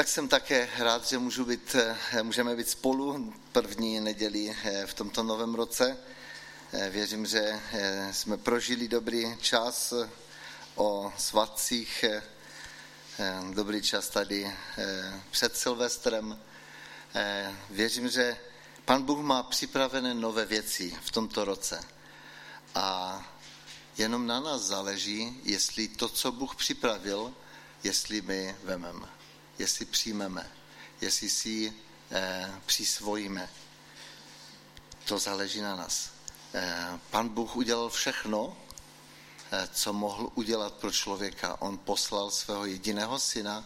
tak jsem také rád, že můžeme být spolu první neděli v tomto novém roce. Věřím, že jsme prožili dobrý čas o svátcích, dobrý čas tady před Silvestrem. Věřím, že Pan Bůh má připravené nové věci v tomto roce a jenom na nás záleží, jestli to, co Bůh připravil, jestli my vememe, jestli přijmeme, jestli si přisvojíme. To záleží na nás. Pan Bůh udělal všechno, co mohl udělat pro člověka. On poslal svého jediného syna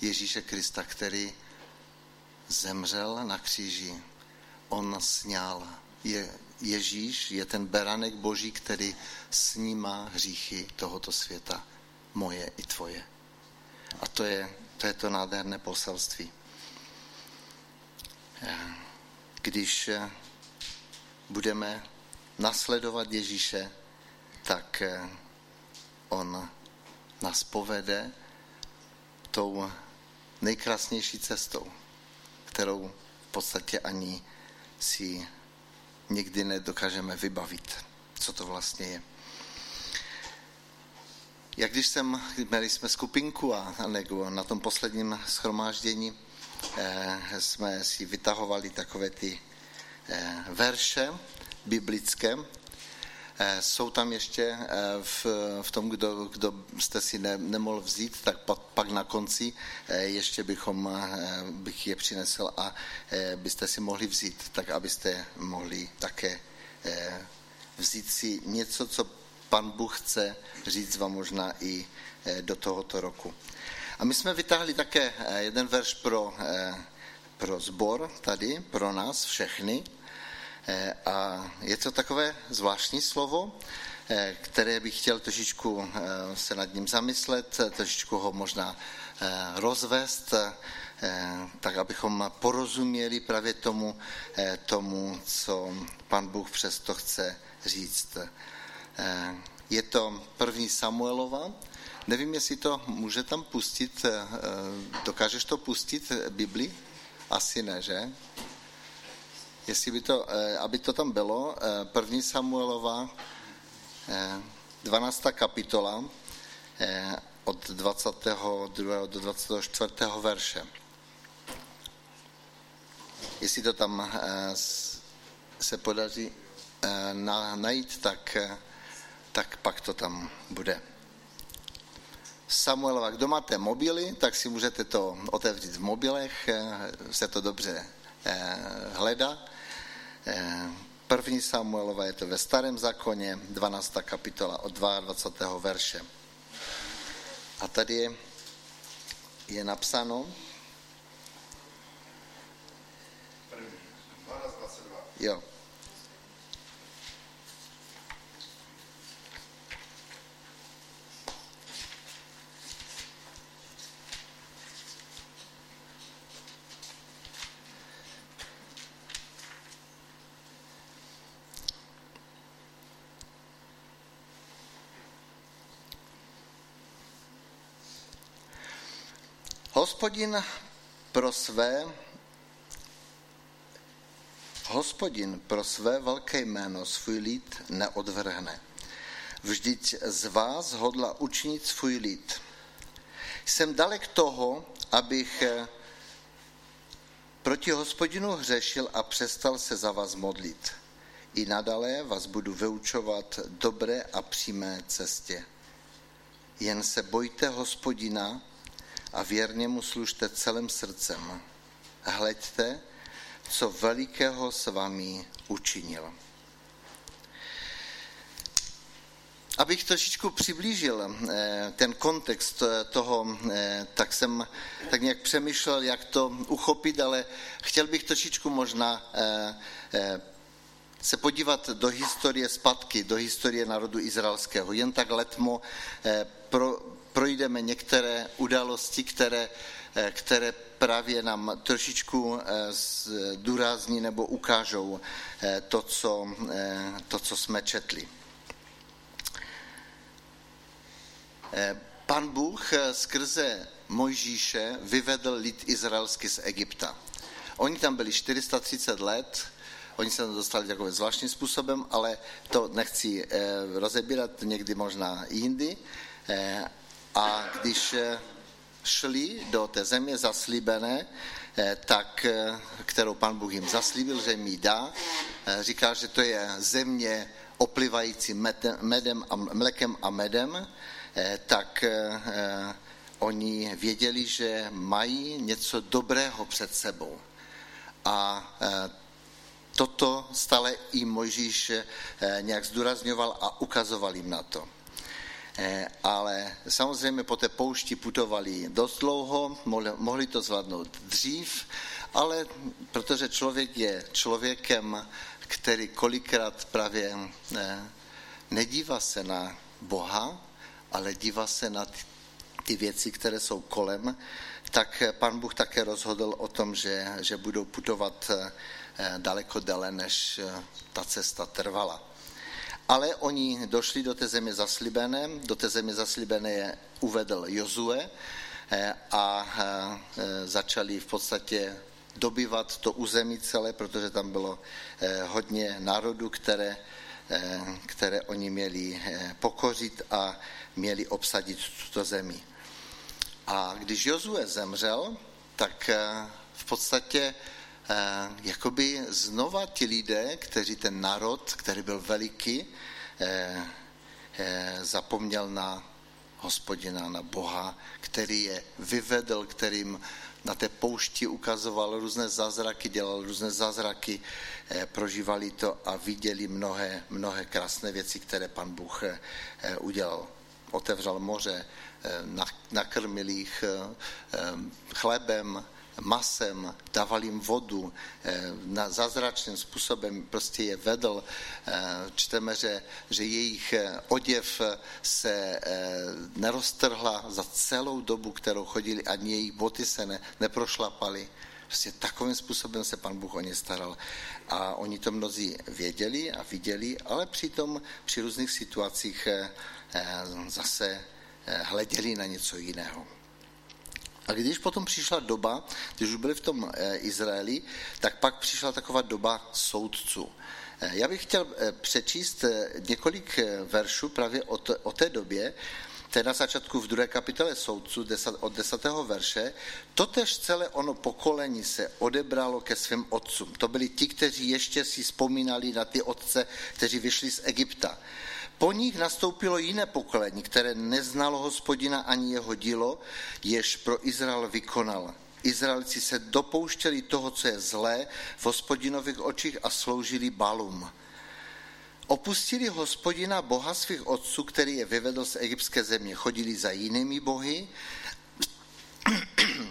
Ježíše Krista, který zemřel na kříži. On sňal. Ježíš je ten beránek Boží, který snímá hříchy tohoto světa, moje i tvoje. A to je to nádherné poselství. Když budeme nasledovat Ježíše, tak on nás povede tou nejkrásnější cestou, kterou v podstatě ani si nikdy nedokážeme vybavit, co to vlastně je. Jak když měli jsme skupinku a na tom posledním shromáždění jsme si vytahovali takové ty verše biblické. Jsou tam ještě v tom, kdo jste si nemohl vzít, tak pak na konci ještě bych je přinesl a byste si mohli vzít, tak abyste mohli také vzít si něco, co Pan Bůh chce říct vám možná i do tohoto roku. A my jsme vytáhli také jeden verš pro sbor tady, pro nás všechny. A je to takové zvláštní slovo, které bych chtěl trošičku se nad ním zamyslet, trošičku ho možná rozvést, tak abychom porozuměli právě tomu, co Pan Bůh přesto chce říct. Je to 1. Samuelova, nevím, jestli to může tam pustit, dokážeš to pustit Bibli? Asi ne, že? Jestli by to, aby to tam bylo, 1. Samuelova, 12. kapitola, od 22. do 24. verše. Jestli to tam se podaří najít, tak pak to tam bude. Samuelova, kdo máte mobily, tak si můžete to otevřít v mobilech, se to dobře hledá. 1. Samuelova, je to ve Starém zákoně, 12. kapitola od 22. verše. A tady je napsáno. 12.22. Jo. Hospodin pro své velké jméno svůj lid neodvrhne. Vždyť z vás hodla učinit svůj lid. Jsem dalek toho, abych proti Hospodinu hřešil a přestal se za vás modlit. I nadále vás budu vyučovat dobré a přímé cestě. Jen se bojte Hospodina a věrně mu služte celým srdcem. Hleďte, co velikého s vámi učinil. Abych trošičku přiblížil ten kontext toho, tak jsem nějak přemýšlel, jak to uchopit, ale chtěl bych trošičku možná se podívat do historie zpátky, do historie národu izraelského. Jen tak letmo projdeme některé události, které právě nám trošičku zdůrazní nebo ukážou to, co jsme četli. Pan Bůh skrze Mojžíše vyvedl lid izraelský z Egypta. Oni tam byli 430 let, oni se tam dostali takovým zvláštním způsobem, ale to nechci rozebírat, někdy možná jindy. A když šli do té země zaslíbené, tak, kterou Pan Bůh jim zaslíbil, že jim ji dá, říká, že to je země oplivající mlékem a medem, tak oni věděli, že mají něco dobrého před sebou. A toto stále i Mojžíš nějak zdůrazňoval a ukazoval jim na to. Ale samozřejmě po té poušti putovali dost dlouho, mohli to zvládnout dřív, ale protože člověk je člověkem, který kolikrát právě nedívá se na Boha, ale dívá se na ty věci, které jsou kolem, tak Pan Bůh také rozhodl o tom, že budou putovat daleko déle, než ta cesta trvala. Ale oni došli do té země zaslíbené, je uvedl Jozue a začali v podstatě dobývat to území celé, protože tam bylo hodně národů, které oni měli pokořit a měli obsadit tuto zemi. A když Jozue zemřel, tak v podstatě jakoby znova ti lidé, kteří ten národ, který byl veliký, zapomněl na Hospodina, na Boha, který je vyvedl, kterým na té poušti ukazoval různé zázraky, dělal různé zázraky, prožívali to a viděli mnohé krásné věci, které Pan Bůh udělal. Otevřel moře, nakrmil jich chlebem, masem, dával jim vodu, na zázračným způsobem prostě je vedl. Čteme, že jejich oděv se neroztrhla za celou dobu, kterou chodili, ani jejich boty se neprošlapaly. Prostě takovým způsobem se Pan Bůh o ně staral. A oni to mnozí věděli a viděli, ale přitom při různých situacích zase hleděli na něco jiného. A když potom přišla doba, když už byli v tom Izraeli, tak pak přišla taková doba soudců. Já bych chtěl přečíst několik veršů právě o té době, to je na začátku v 2. kapitole soudců od 10. verše. Totež celé ono pokolení se odebralo ke svým otcům. To byli ti, kteří ještě si vzpomínali na ty otce, kteří vyšli z Egypta. Po nich nastoupilo jiné pokolení, které neznalo Hospodina ani jeho dílo, jež pro Izrael vykonal. Izraelci se dopouštěli toho, co je zlé v Hospodinových očích a sloužili Balům. Opustili Hospodina, Boha svých otců, který je vyvedl z egyptské země. Chodili za jinými bohy,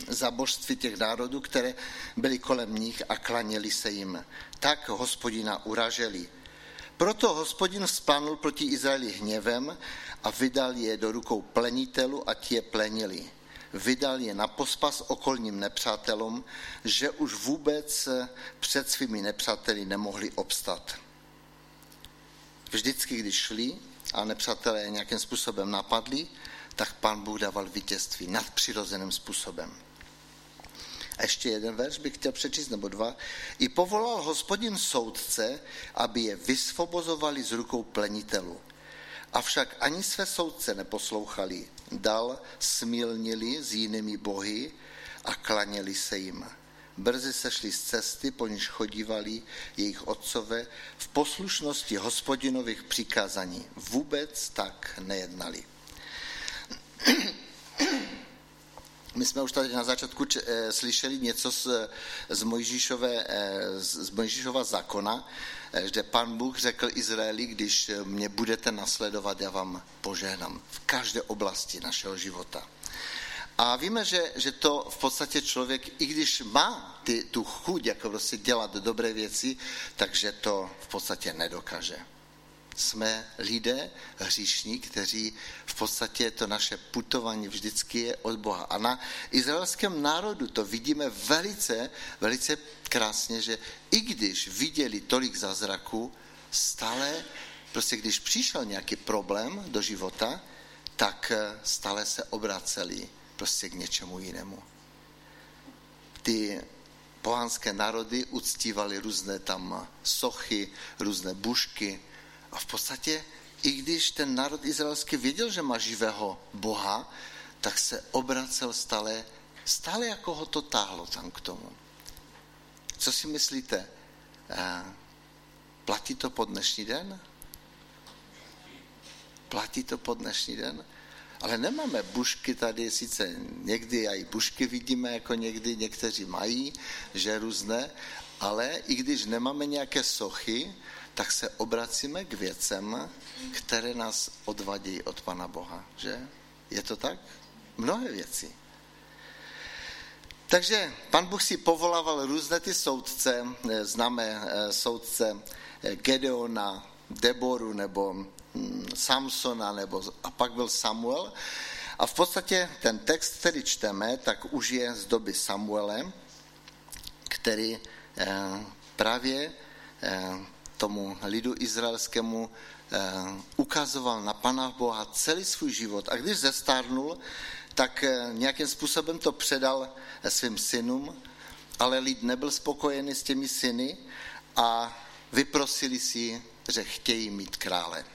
za božství těch národů, které byly kolem nich a klaněli se jim. Tak Hospodina uraželi. Proto Hospodin vzplanul proti Izraeli hněvem a vydal je do rukou plenitelů a ti je plenili. Vydal je na pospas okolním nepřátelům, že už vůbec před svými nepřáteli nemohli obstat. Vždycky, když šli a nepřátelé nějakým způsobem napadli, tak Pan Bůh dával vítězství nadpřirozeným způsobem. A ještě jeden verš bych chtěl přečíst, nebo dva. I povolal Hospodin soudce, aby je vysvobozovali z rukou plenitelů. Avšak ani své soudce neposlouchali, dal smilnili s jinými bohy a klaněli se jim. Brzy sešli z cesty, po níž chodívali jejich otcové, v poslušnosti Hospodinových přikázání. Vůbec tak nejednali. My jsme už tady na začátku slyšeli něco z Mojžíšova zákona, kde Pan Bůh řekl Izraeli, když mě budete nasledovat, já vám požehnám v každé oblasti našeho života. A víme, že to v podstatě člověk, i když má tu chuť jako prostě dělat dobré věci, takže to v podstatě nedokáže. Jsme lidé hříšní, kteří v podstatě to naše putování vždycky je od Boha. A na izraelském národu to vidíme velice, velice krásně, že i když viděli tolik zázraků, stále, prostě když přišel nějaký problém do života, tak stále se obraceli prostě k něčemu jinému. Ty pohanské národy uctívaly různé tam sochy, různé bušky a v podstatě, i když ten národ izraelský věděl, že má živého Boha, tak se obracel stále jako ho to táhlo tam k tomu. Co si myslíte? Platí to po dnešní den? Platí to po dnešní den? Ale nemáme bušky tady, sice někdy i bušky vidíme, jako někdy někteří mají, že různé, ale i když nemáme nějaké sochy, tak se obracíme k věcem, které nás odvadí od Pana Boha, že? Je to tak? Mnohé věci. Takže Pan Bůh si povolával různé ty soudce, známe soudce Gedeona, Deboru nebo Samsona, a pak byl Samuel. A v podstatě ten text, který čteme, tak už je z doby Samuele, který právě tomu lidu izraelskému ukazoval na Pana Boha celý svůj život. A když zestárnul, tak nějakým způsobem to předal svým synům, ale lid nebyl spokojený s těmi syny a vyprosili si, že chtějí mít krále.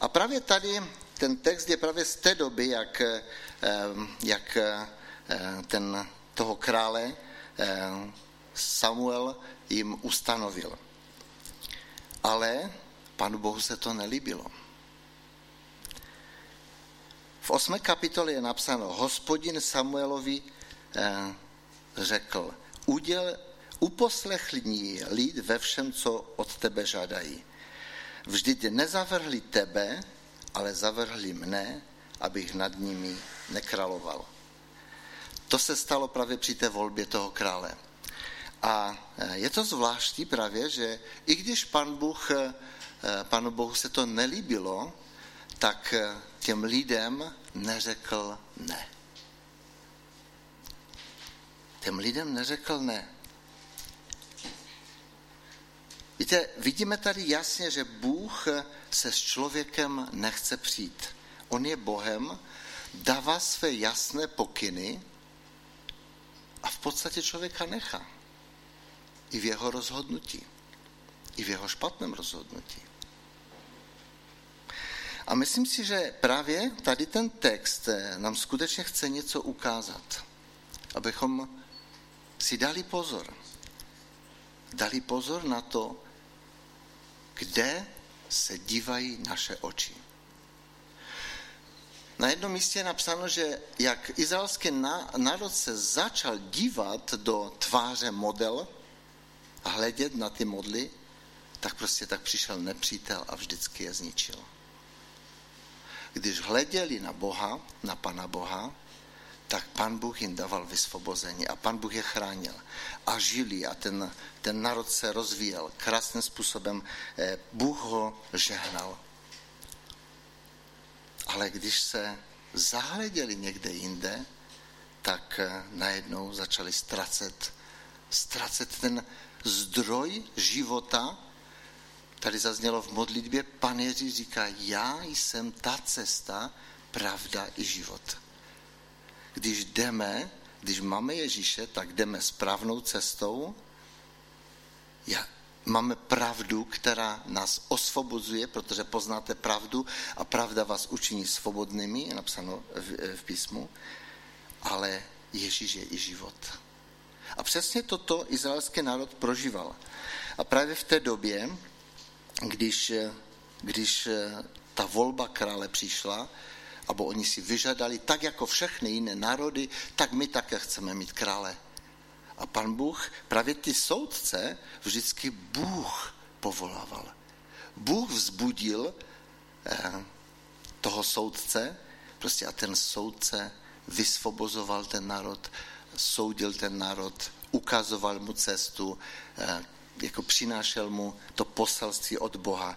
A právě tady ten text je právě z té doby, jak toho krále Samuel jim ustanovil. Ale Panu Bohu se to nelíbilo. V 8. kapitole je napsáno, Hospodin Samuelovi řekl, uposlechni lid ve všem, co od tebe žádají. Vždyť nezavrhli tebe, ale zavrhli mne, abych nad nimi nekráloval. To se stalo právě při té volbě toho krále. A je to zvláštní právě, že i když Panu Bohu se to nelíbilo, tak těm lidem neřekl ne. Těm lidem neřekl ne. Víte, vidíme tady jasně, že Bůh se s člověkem nechce přijít. On je Bohem, dává své jasné pokyny a v podstatě člověka nechá. I v jeho rozhodnutí. I v jeho špatném rozhodnutí. A myslím si, že právě tady ten text nám skutečně chce něco ukázat. Abychom si dali pozor. Dali pozor na to, kde se dívají naše oči. Na jednom místě je napsáno, že jak izraelský národ se začal dívat do tváře model a hledět na ty modly, tak přišel nepřítel a vždycky je zničil. Když hleděli na Boha, na Pana Boha, tak Pan Bůh jim dával vysvobození a Pan Bůh je chránil a žili a ten národ se rozvíjel krásným způsobem. Bůh ho žehnal. Ale když se zahleděli někde jinde, tak najednou začali ztracet ten zdroj života. Tady zaznělo v modlitbě, Pan Ježíš říká, já jsem ta cesta, pravda i život. Když máme Ježíše, tak jdeme správnou cestou. Máme pravdu, která nás osvobozuje, protože poznáte pravdu a pravda vás učiní svobodnými, je napsáno v písmu, ale Ježíš je i život. A přesně toto izraelský národ prožíval. A právě v té době, když ta volba krále přišla, abo oni si vyžadali, tak jako všechny jiné národy, tak my také chceme mít krále. A Pan Bůh, právě ty soudce, vždycky Bůh povolával. Bůh vzbudil toho soudce, prostě a ten soudce vysvobozoval ten národ, soudil ten národ, ukazoval mu cestu, jako přinášel mu to poselství od Boha.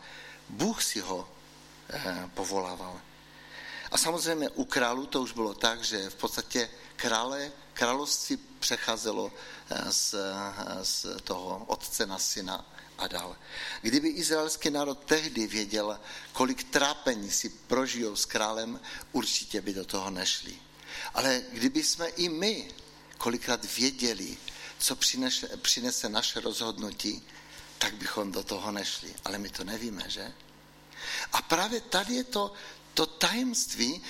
Bůh si ho povolával. A samozřejmě u králů to už bylo tak, že v podstatě království přecházelo z toho otce na syna a dál. Kdyby izraelský národ tehdy věděl, kolik trápení si prožijou s králem, určitě by do toho nešli. Ale kdyby jsme i my kolikrát věděli, co přinese naše rozhodnutí, tak bychom do toho nešli. Ale my to nevíme, že? A právě tady je to tajemství.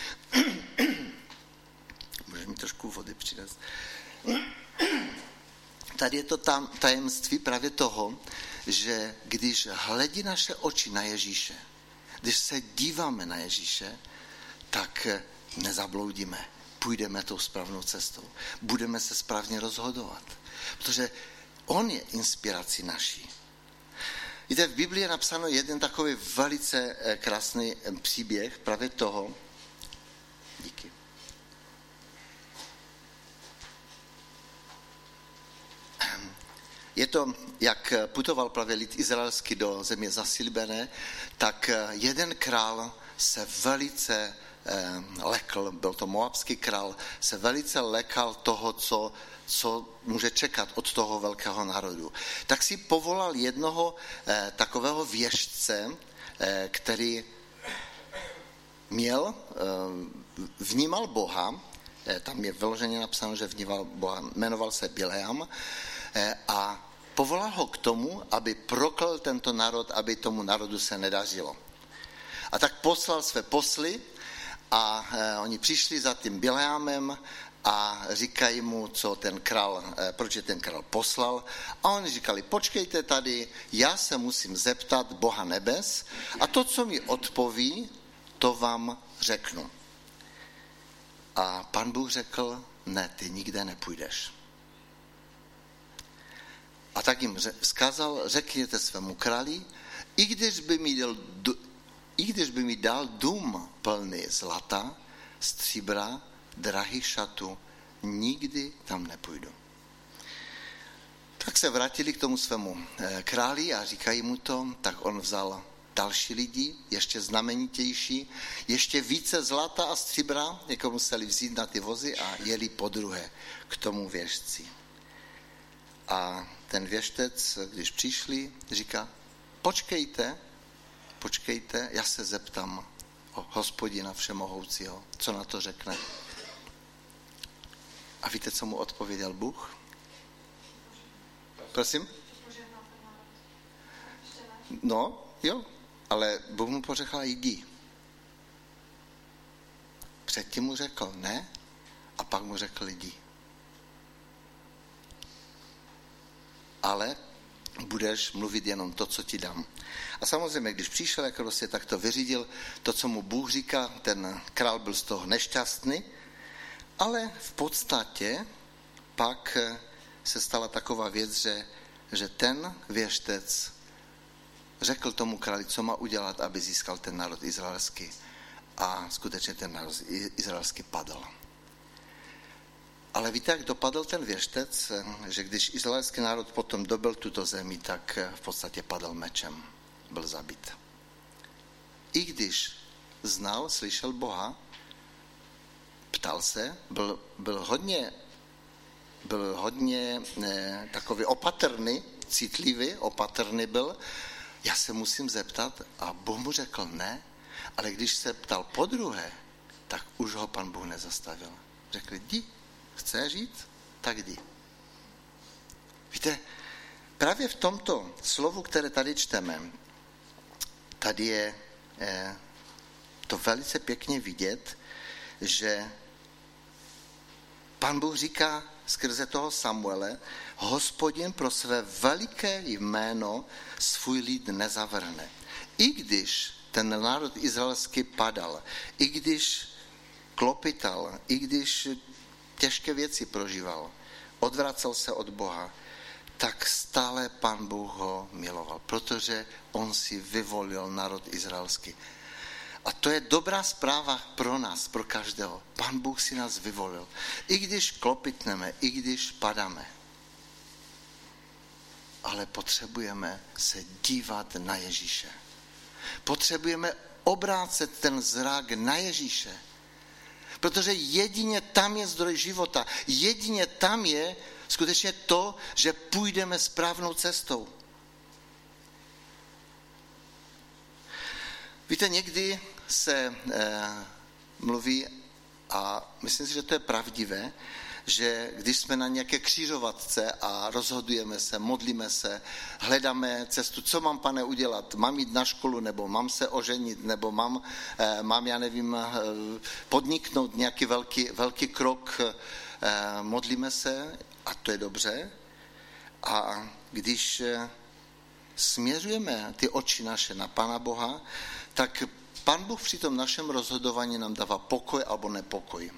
Můžeš mi trošku vody přinést? Tady je to tajemství právě toho, že když hledí naše oči na Ježíše, když se díváme na Ježíše, tak nezabloudíme. Půjdeme tou správnou cestou. Budeme se správně rozhodovat. Protože on je inspirací naší. Víte, v Biblii je napsáno jeden takový velice krásný příběh právě toho. Díky. Je to, jak putoval právě lid izraelský do země zaslíbené, tak jeden král se velice lekl, byl to moabský král, se velice lekal toho, co může čekat od toho velkého národu. Tak si povolal jednoho takového věštce, který vnímal Boha, tam je vyloženě napsáno, že vnímal Boha, jmenoval se Bileam, a povolal ho k tomu, aby proklel tento národ, aby tomu národu se nedařilo. A tak poslal své posly a oni přišli za tím Bileamem a říkají mu, co ten král, proč je ten král poslal. A oni říkali, počkejte tady, já se musím zeptat Boha nebes a to, co mi odpoví, to vám řeknu. A pan Bůh řekl, ne, ty nikde nepůjdeš. A tak jim vzkázal, řekněte svému králi, i když by mi dal dům plný zlata, stříbra, drahých šatů, nikdy tam nepůjdu. Tak se vrátili k tomu svému králi a říkají mu to, tak on vzal další lidi, ještě znamenitější, ještě více zlata a stříbra, jako museli vzít na ty vozy a jeli podruhé k tomu věštci. A ten věštec, když přišli, říká, počkejte, já se zeptám Hospodina všemohoucího, co na to řekne. A víte, co mu odpověděl Bůh? Prosím? No, jo, ale Bůh mu pořekl, jdi. Předtím mu řekl ne a pak mu řekl jdi. Ale budeš mluvit jenom to, co ti dám. A samozřejmě, když přišel, jak prostě tak to vyřídil, to, co mu Bůh říká, ten král byl z toho nešťastný, ale v podstatě pak se stala taková věc, že ten věštec řekl tomu králi, co má udělat, aby získal ten národ izraelský. A skutečně ten národ izraelský padl. Ale víte, jak dopadl ten věštec, že když izraelský národ potom dobyl tuto zemi, tak v podstatě padl mečem, byl zabit. I když znal, slyšel Boha, ptal se, byl hodně takový opatrný, citlivý, já se musím zeptat a Bůh mu řekl ne, ale když se ptal podruhé, tak už ho pan Bůh nezastavil. Řekl, jdi. Chce žít? Tak jdi. Víte, právě v tomto slovu, které tady čteme, tady je to velice pěkně vidět, že pan Bůh říká skrze toho Samuele, Hospodin pro své veliké jméno svůj lid nezavrhne. I když ten národ izraelský padal, i když klopital, i když těžké věci prožíval, odvracel se od Boha, tak stále pan Bůh ho miloval, protože on si vyvolil národ izraelský. A to je dobrá zpráva pro nás, pro každého. Pan Bůh si nás vyvolil. I když klopitneme, i když padáme. Ale potřebujeme se dívat na Ježíše. Potřebujeme obrátit ten zrak na Ježíše. Protože jedině tam je zdroj života. Jedině tam je skutečně to, že půjdeme správnou cestou. Víte, někdy se mluví A myslím si, že to je pravdivé, že když jsme na nějaké křižovatce a rozhodujeme se, modlíme se, hledáme cestu, co mám, Pane, udělat, mám jít na školu, nebo mám se oženit, nebo mám já nevím, podniknout nějaký velký krok, modlíme se, a to je dobře. A když směřujeme ty oči naše na Pana Boha, tak Pan Bůh při tom našem rozhodování nám dává pokoj alebo nepokoj.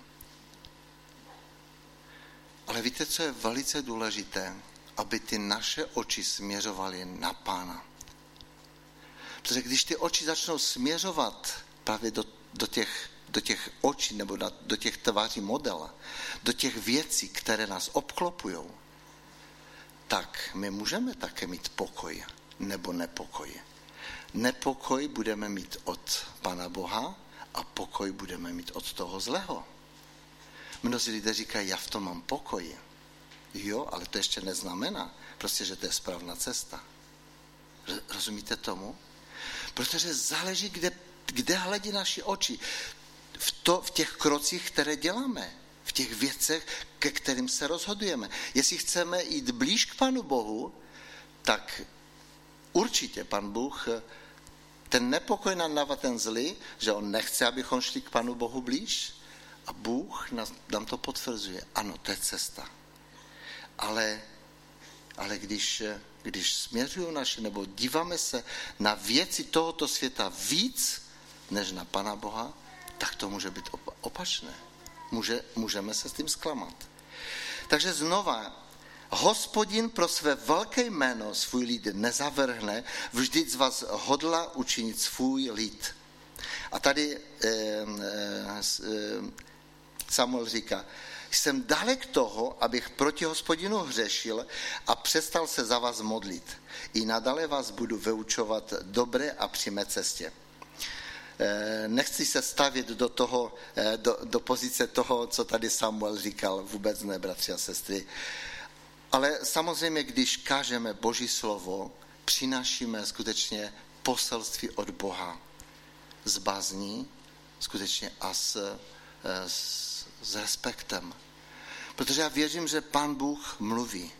Ale víte, co je velice důležité? Aby ty naše oči směřovaly na Pána. Protože když ty oči začnou směřovat právě do těch očí nebo do těch tváří modela, do těch věcí, které nás obklopují, tak my můžeme také mít pokoj nebo nepokoj. Nepokoj budeme mít od Pana Boha a pokoj budeme mít od toho zlého. Mnozí lidé říkají, já v tom mám pokoj. Jo, ale to ještě neznamená, prostě, že to je správná cesta. Rozumíte tomu? Protože záleží, kde hledí naši oči. V těch krocích, které děláme, v těch věcech, ke kterým se rozhodujeme. Jestli chceme jít blíž k Panu Bohu, tak určitě Pan Bůh ten nepokoj nám dává, ten zlý, že on nechce, abychom šli k Panu Bohu blíž. A Bůh nám to potvrzuje. Ano, to je cesta. Ale když směřují naše, nebo díváme se na věci tohoto světa víc, než na Pana Boha, tak to může být opačné. Můžeme se s tím zklamat. Takže znova, Hospodin pro své velké jméno svůj lid nezavrhne, vždyť z vás hodla učinit svůj lid. A tady Samuel říká, jsem dalek toho, abych proti Hospodinu hřešil a přestal se za vás modlit. I nadále vás budu vyučovat dobré a přímé cestě. Nechci se stavět do pozice toho, co tady Samuel říkal, vůbec ne, bratři a sestry. Ale samozřejmě, když kážeme Boží slovo, přinášíme skutečně poselství od Boha. Z bázní, skutečně a s respektem. Protože já věřím, že Pán Bůh mluví.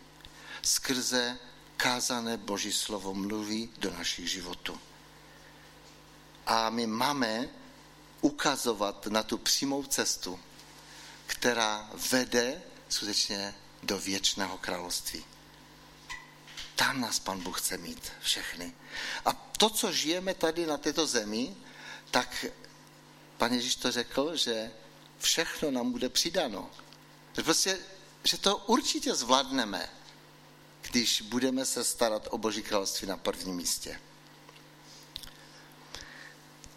Skrze kázané Boží slovo mluví do našich životů. A my máme ukazovat na tu přímou cestu, která vede skutečně do věčného království. Tam nás Pan Bůh chce mít všechny. A to, co žijeme tady na této zemi, tak Pan Ježíš to řekl, že všechno nám bude přidáno. Že to určitě zvládneme, když budeme se starat o Boží království na prvním místě.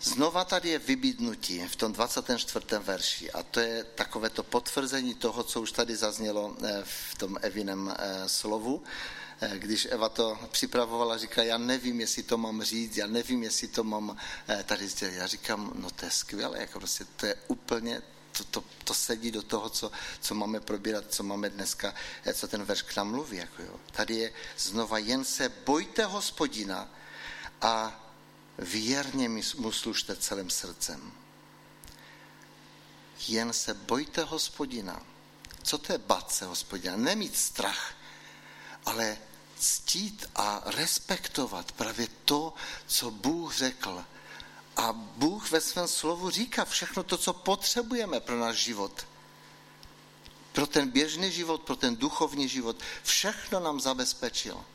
Znova tady je vybídnutí v tom 24. verši a to je takové to potvrzení toho, co už tady zaznělo v tom Evinem slovu. Když Eva to připravovala, říká, já nevím, jestli to mám říct, já nevím, jestli to mám tady sdělit. Já říkám, no to je skvělé, jako prostě to je úplně, to sedí do toho, co máme probírat, co máme dneska, co ten verš k nám mluví. Jako jo. Tady je znova, jen se bojte Hospodina a věrně mu služte celým srdcem. Jen se bojte Hospodina. Co to je bát se Hospodina? Nemít strach, ale ctít a respektovat právě to, co Bůh řekl. A Bůh ve svém slovu říká všechno to, co potřebujeme pro náš život. Pro ten běžný život, pro ten duchovní život. Všechno nám zabezpečil.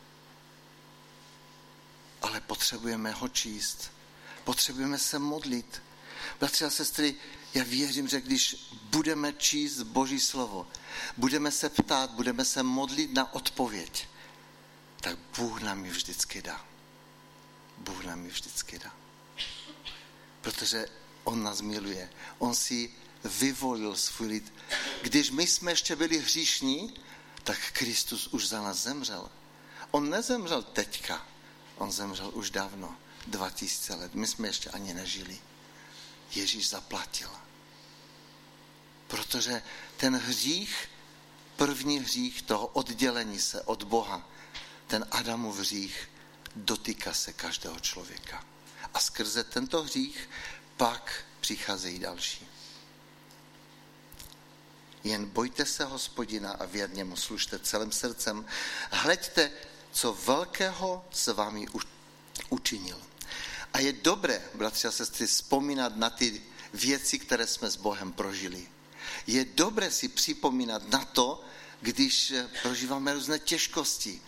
Ale potřebujeme ho číst. Potřebujeme se modlit. Bratři a sestry, já věřím, že když budeme číst Boží slovo, budeme se ptát, budeme se modlit na odpověď, tak Bůh nám ji vždycky dá. Bůh nám ji vždycky dá. Protože on nás miluje. On si vyvolil svůj lid. Když my jsme ještě byli hříšní, tak Kristus už za nás zemřel. On nezemřel teďka. On zemřel už dávno, 2000 let. My jsme ještě ani nežili. Ježíš zaplatil. Protože ten hřích, první hřích toho oddělení se od Boha, ten Adamův hřích dotýká se každého člověka. A skrze tento hřích pak přicházejí další. Jen bojte se Hospodina a věrně mu služte celým srdcem. Hleďte, co velkého s vámi učinil. A je dobré, bratři a sestry, vzpomínat na ty věci, které jsme s Bohem prožili. Je dobré si připomínat na to, když prožíváme různé těžkosti.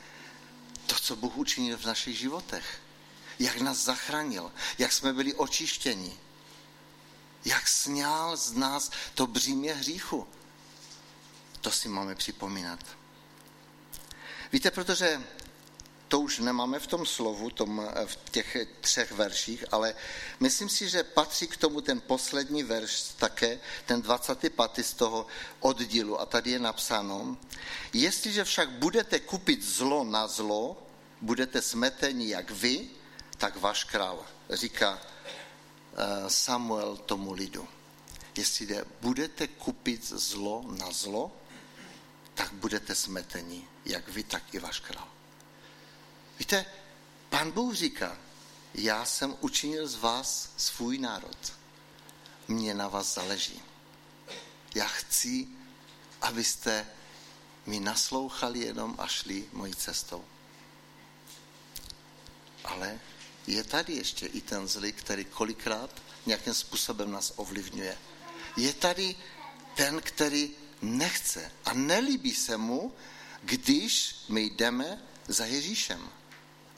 To, co Bůh učinil v našich životech. Jak nás zachránil, jak jsme byli očištěni. Jak sňal z nás to břímě hříchu. To si máme připomínat. Víte, protože to už nemáme v tom slovu, v těch 3 verších, ale myslím si, že patří k tomu ten poslední verš také, ten 25. z toho oddílu. A tady je napsáno, jestliže však budete kupit zlo na zlo, budete smeteni jak vy, tak váš král, říká Samuel tomu lidu. Jestliže budete kupit zlo na zlo, tak budete smeteni jak vy, tak i váš král. Víte, Pán Bůh říká, já jsem učinil z vás svůj národ. Mně na vás záleží. Já chci, abyste mi naslouchali jenom a šli mojí cestou. Ale je tady ještě i ten zlý, který kolikrát nějakým způsobem nás ovlivňuje. Je tady ten, který nechce a nelíbí se mu, když my jdeme za Ježíšem.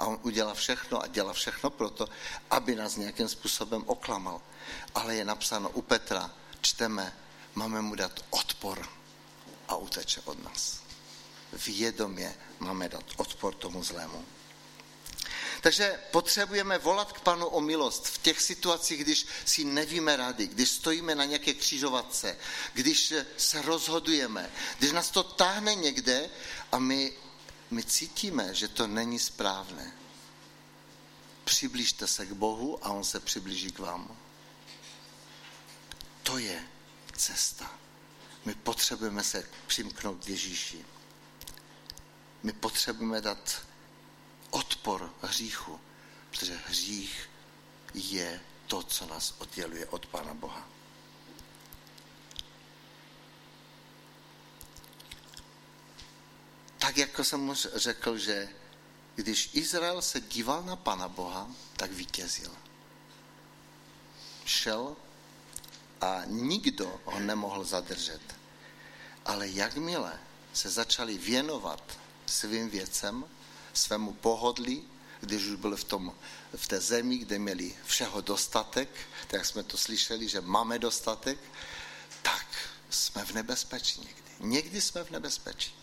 A on udělá všechno a dělá všechno proto, aby nás nějakým způsobem oklamal. Ale je napsáno u Petra, čteme, máme mu dát odpor a uteče od nás. Vědomě máme dát odpor tomu zlému. Takže potřebujeme volat k Panu o milost v těch situacích, když si nevíme rady, když stojíme na nějaké křižovatce, když se rozhodujeme, když nás to táhne někde a my cítíme, že to není správné. Přiblížte se k Bohu a on se přiblíží k vám. To je cesta. My potřebujeme se přimknout k Ježíši. My potřebujeme dát odpor hříchu, protože hřích je to, co nás odděluje od Pána Boha. Tak jako jsem už řekl, že když Izrael se díval na Pána Boha, tak vítězil. Šel a nikdo ho nemohl zadržet. Ale jakmile se začali věnovat svým věcem, svému pohodlí, když už byl v té zemi, kde měli všeho dostatek, tak jsme to slyšeli, že máme dostatek, tak jsme v nebezpečí někdy. Někdy jsme v nebezpečí.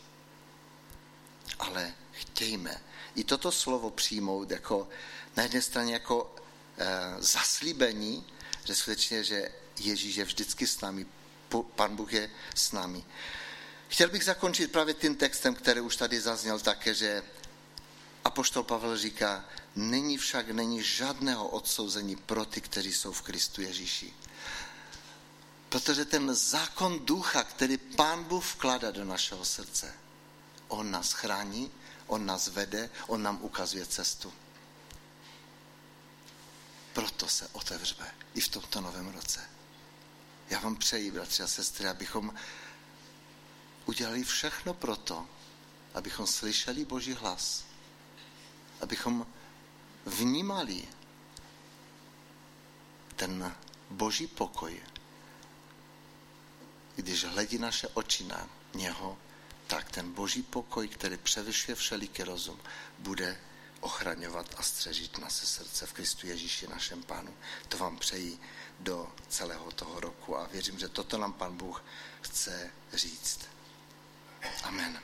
Ale chtějme i toto slovo přijmout jako na jedné straně jako zaslíbení, že skutečně, že Ježíš je vždycky s námi, Pan Bůh je s námi. Chtěl bych zakončit právě tím textem, který už tady zazněl také, že apoštol Pavel říká, není žádného odsouzení pro ty, kteří jsou v Kristu Ježíši. Protože ten zákon ducha, který Pán Bůh vkládá do našeho srdce, on nás chrání, on nás vede, on nám ukazuje cestu. Proto se otevřeme i v tomto novém roce. Já vám přeji, bratři a sestry, abychom udělali všechno proto, abychom slyšeli Boží hlas, abychom vnímali ten Boží pokoj. Když hledí naše oči na něho, tak ten Boží pokoj, který převyšuje všeliký rozum, bude ochraňovat a střežit naše srdce v Kristu Ježíši našem Pánu. To vám přeji do celého toho roku a věřím, že toto nám Pan Bůh chce říct. Amen.